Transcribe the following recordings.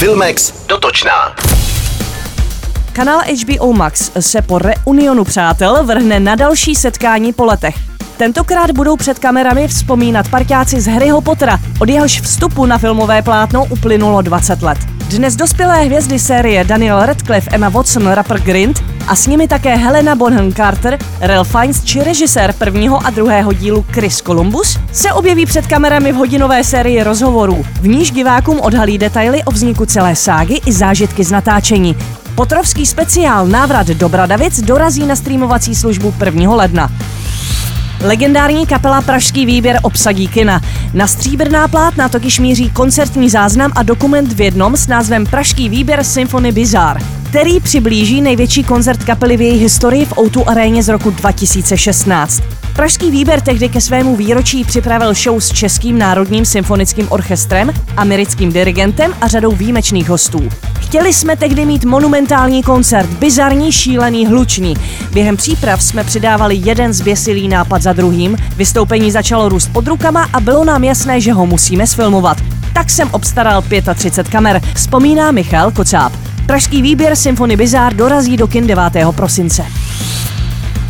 Filmex dotočná. Kanál HBO Max se po reunionu přátel vrhne na další setkání po letech. Tentokrát budou před kamerami vzpomínat parťáci z Harryho Pottera, od jehož vstupu na filmové plátno uplynulo 20 let. Dnes dospělé hvězdy série Daniel Radcliffe, Emma Watson, Rupert Grint a s nimi také Helena Bonham Carter, Ralph Fiennes či režisér prvního a druhého dílu Chris Columbus se objeví před kamerami v hodinové sérii rozhovorů, v níž divákům odhalí detaily o vzniku celé ságy i zážitky z natáčení. Potterovský speciál Návrat do Bradavic dorazí na streamovací službu 1. ledna. Legendární kapela Pražský výběr obsadí kina. Na stříbrná plátna totiž míří koncertní záznam a dokument v jednom s názvem Pražský výběr symfonie bizár, který přiblíží největší koncert kapely v její historii v O2 Aréně z roku 2016. Pražský výběr tehdy ke svému výročí připravil show s Českým národním symfonickým orchestrem, americkým dirigentem a řadou výjimečných hostů. Chtěli jsme tehdy mít monumentální koncert, bizarní, šílený, hlučný. Během příprav jsme přidávali jeden zběsilý nápad za druhým, vystoupení začalo růst pod rukama a bylo nám jasné, že ho musíme sfilmovat. Tak jsem obstaral 35 kamer, vzpomíná Michal Kocáb. Pražský výběr Symfony Bizár dorazí do kin 9. prosince.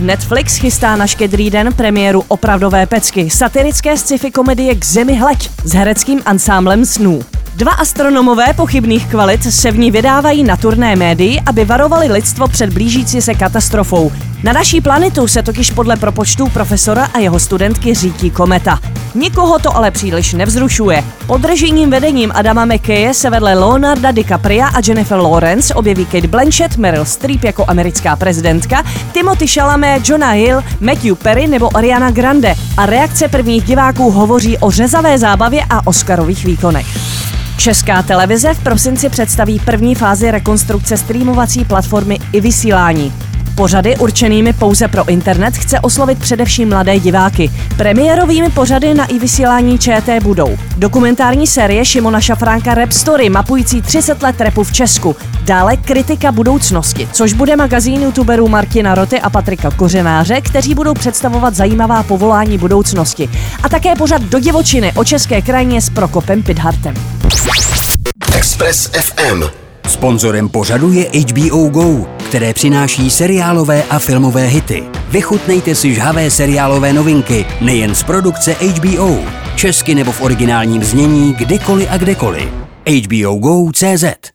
Netflix chystá na Štědrý den premiéru Opravdové pecky, satirické sci-fi komedie K zemi hleď s hereckým ansámblem snů. Dva astronomové pochybných kvalit se v ní vydávají na turné médií, aby varovali lidstvo před blížící se katastrofou. Na naší planetu se totiž podle propočtů profesora a jeho studentky řítí kometa. Nikoho to ale příliš nevzrušuje. Pod režijním vedením Adama McKaye se vedle Leonarda DiCapria a Jennifer Lawrence objeví Cate Blanchett, Meryl Streep jako americká prezidentka, Timothy Chalamet, Jonah Hill, Matthew Perry nebo Ariana Grande. A reakce prvních diváků hovoří o řezavé zábavě a oscarových výkonech. Česká televize v prosinci představí první fázi rekonstrukce streamovací platformy i vysílání. Pořady určenými pouze pro internet chce oslovit především mladé diváky. Premiérovými pořady na i vysílání ČT budou dokumentární série Šimona Šafránka Rap Story, mapující 30 let rapu v Česku. Dále kritika budoucnosti, což bude magazín youtuberů Martina Roty a Patrika Kořenáře, kteří budou představovat zajímavá povolání budoucnosti. A také pořad Do divočiny o české krajině s Prokopem Pidhartem. Express FM. Sponzorem pořadu je HBO Go, které přináší seriálové a filmové hity. Vychutnejte si žhavé seriálové novinky, nejen z produkce HBO, česky nebo v originálním znění, kdykoliv a kdekoliv. HBOGO.cz